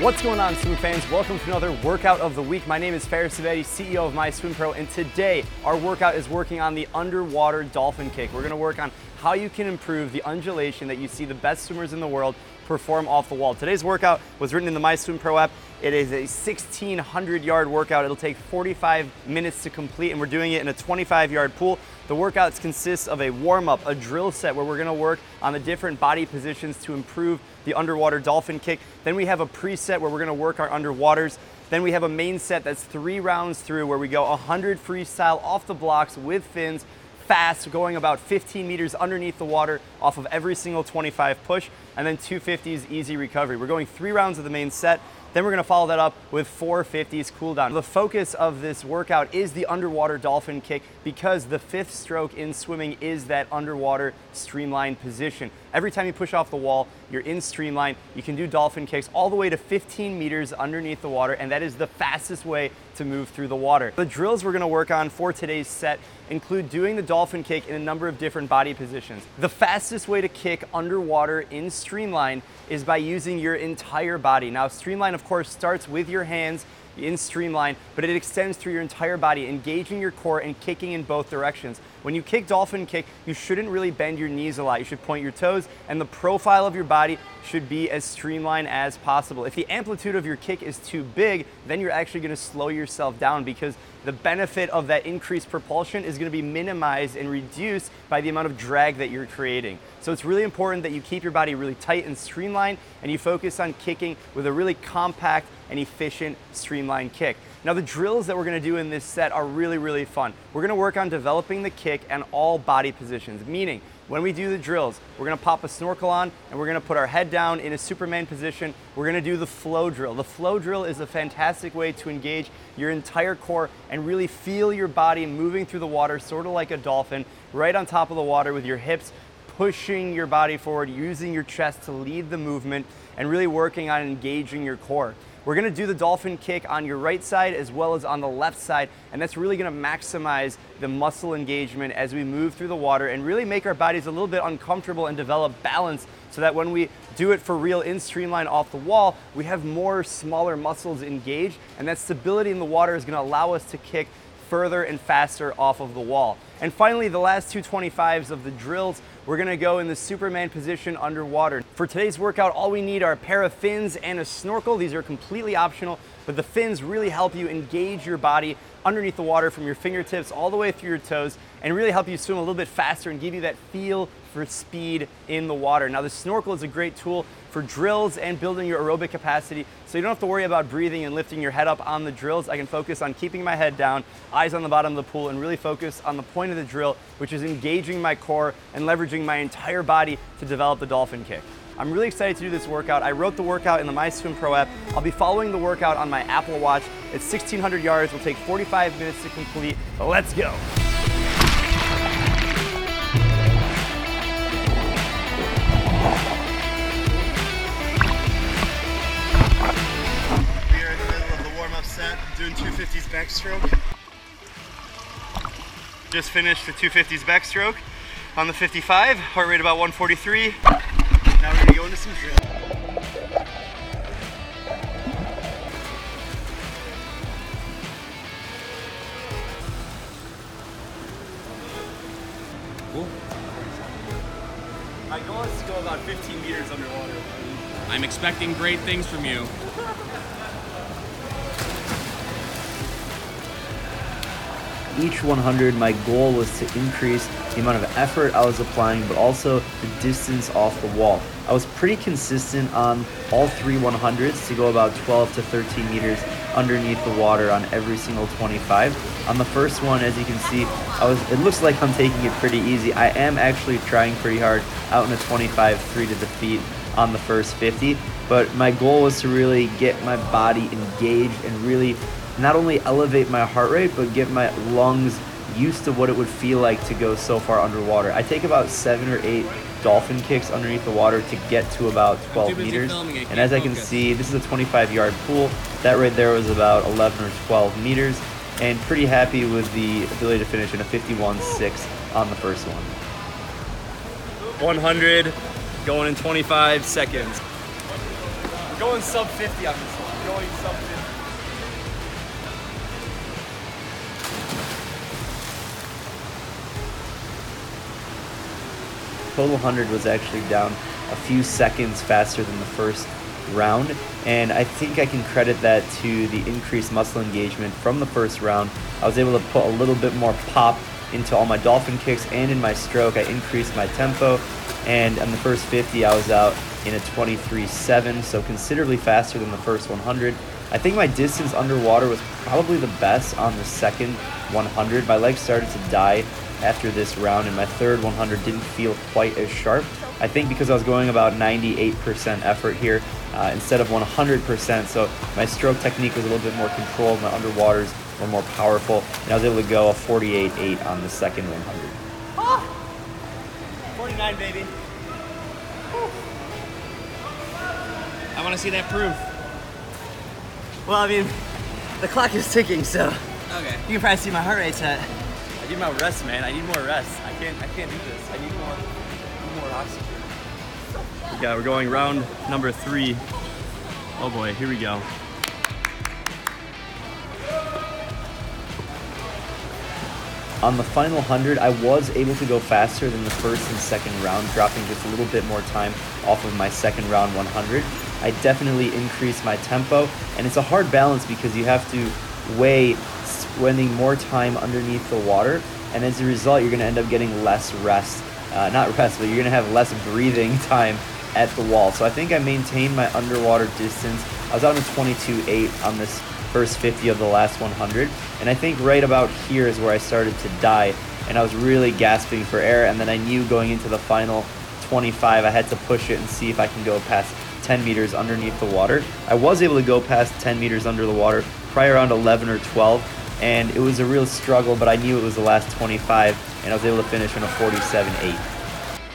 What's going on, swim fans? Welcome to another workout of the week. My name is Ferris Savetti, CEO of MySwimPro, and today our workout is working on the underwater dolphin kick. We're gonna work on how you can improve the undulation that you see the best swimmers in the world perform off the wall. Today's workout was written in the MySwimPro app. It is a 1,600-yard workout. It'll take 45 minutes to complete, and we're doing it in a 25-yard pool. The workouts consist of a warm-up, a drill set where we're gonna work on the different body positions to improve the underwater dolphin kick. Then we have a preset where we're gonna work our underwaters. Then we have a main set that's 3 rounds through where we go 100 freestyle off the blocks with fins, fast, going about 15 meters underneath the water off of every single 25 push, and then 250s easy recovery. We're going 3 rounds of the main set, then we're gonna follow that up with 450s cool down. The focus of this workout is the underwater dolphin kick because the 5th stroke in swimming is that underwater streamline position. Every time you push off the wall, you're in streamline. You can do dolphin kicks all the way to 15 meters underneath the water, and that is the fastest way to move through the water. The drills we're gonna work on for today's set include doing the dolphin kick in a number of different body positions. The fastest way to kick underwater in streamline is by using your entire body. Now, streamline, of course, starts with your hands in streamline, but it extends through your entire body, engaging your core and kicking in both directions. When you kick dolphin kick, you shouldn't really bend your knees a lot. You should point your toes, and the profile of your body should be as streamlined as possible. If the amplitude of your kick is too big, then you're actually gonna slow yourself down because the benefit of that increased propulsion is gonna be minimized and reduced by the amount of drag that you're creating. So it's really important that you keep your body really tight and streamlined, and you focus on kicking with a really compact and efficient streamline kick. Now, the drills that we're gonna do in this set are really, really fun. We're gonna work on developing the kick and all body positions, meaning when we do the drills, we're gonna pop a snorkel on and we're gonna put our head down in a Superman position. We're gonna do the flow drill. The flow drill is a fantastic way to engage your entire core and really feel your body moving through the water, sort of like a dolphin, right on top of the water with your hips pushing your body forward, using your chest to lead the movement, and really working on engaging your core. We're gonna do the dolphin kick on your right side as well as on the left side, and that's really gonna maximize the muscle engagement as we move through the water and really make our bodies a little bit uncomfortable and develop balance so that when we do it for real in streamline off the wall, we have more smaller muscles engaged, and that stability in the water is gonna allow us to kick further and faster off of the wall. And finally, the last two 25s of the drills, we're gonna go in the Superman position underwater. For today's workout, all we need are a pair of fins and a snorkel. These are completely optional, but the fins really help you engage your body underneath the water from your fingertips all the way through your toes and really help you swim a little bit faster and give you that feel for speed in the water. Now, the snorkel is a great tool for drills and building your aerobic capacity, so you don't have to worry about breathing and lifting your head up on the drills. I can focus on keeping my head down, eyes on the bottom of the pool, and really focus on the point of the drill, which is engaging my core and leveraging my entire body to develop the dolphin kick. I'm really excited to do this workout. I wrote the workout in the MySwimPro app. I'll be following the workout on my Apple Watch. It's 1,600 yards, will take 45 minutes to complete. Let's go. Doing 250s backstroke. Just finished the 250s backstroke on the 55, heart rate about 143. Now we're gonna go into some drill. Cool. My goal is to go about 15 meters underwater. I'm expecting great things from you. Each 100, my goal was to increase the amount of effort I was applying, but also the distance off the wall. I was pretty consistent on all 3 100s to go about 12 to 13 meters underneath the water on every single 25. On the first one, as you can see, it looks like I'm taking it pretty easy. I am actually trying pretty hard out in a 25, 3 to the feet on the first 50, but my goal was to really get my body engaged and really not only elevate my heart rate, but get my lungs used to what it would feel like to go so far underwater. I take about 7 or 8 dolphin kicks underneath the water to get to about 12 meters. And as I can see, this is a 25-yard pool. That right there was about 11 or 12 meters. And pretty happy with the ability to finish in a 51.6 on the first one. 100, going in 25 seconds. Going sub 50 on this one. Going sub 50. Total 100 was actually down a few seconds faster than the first round, and I think I can credit that to the increased muscle engagement from the first round. I was able to put a little bit more pop into all my dolphin kicks and in my stroke. I increased my tempo, and on the first 50 I was out in a 23.7, so considerably faster than the first 100. I think my distance underwater was probably the best on the second 100. My legs started to die after this round, and my third 100 didn't feel quite as sharp. I think because I was going about 98% effort here instead of 100%, so my stroke technique was a little bit more controlled, my underwaters were more powerful, and I was able to go a 48.8 on the second 100. Oh. 49, baby. Whew. I want to see that proof. Well, I mean, the clock is ticking, so okay. You can probably see my heart rate's at. I need my rest, man. I need more rest. I can't do this. I need more oxygen. Yeah, we're going round number 3. Oh boy, here we go. On the final 100, I was able to go faster than the first and second round, dropping just a little bit more time off of my second round 100. I definitely increased my tempo, and it's a hard balance because you have to weigh spending more time underneath the water, and as a result you're going to end up getting less rest, but you're going to have less breathing time at the wall. So I think I maintained my underwater distance. I was out in 22.8 on this first 50 of the last 100, and I think right about here is where I started to die, and I was really gasping for air, and then I knew going into the final 25 I had to push it and see if I can go past 10 meters underneath the water. I was able to go past 10 meters under the water probably around 11 or 12, and it was a real struggle, but I knew it was the last 25, and I was able to finish on a 47.8.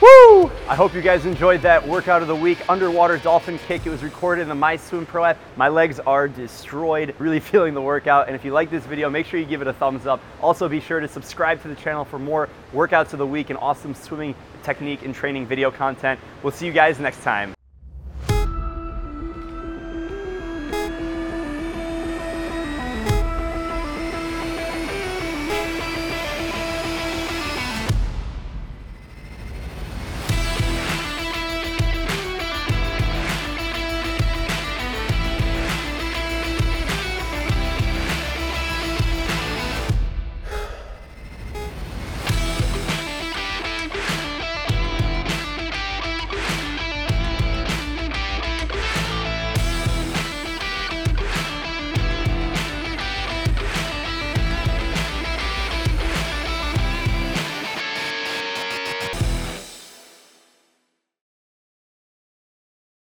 Woo! I hope you guys enjoyed that workout of the week, underwater dolphin kick. It was recorded in the MySwimPro app. My legs are destroyed, really feeling the workout. And if you like this video, make sure you give it a thumbs up. Also, be sure to subscribe to the channel for more workouts of the week and awesome swimming technique and training video content. We'll see you guys next time.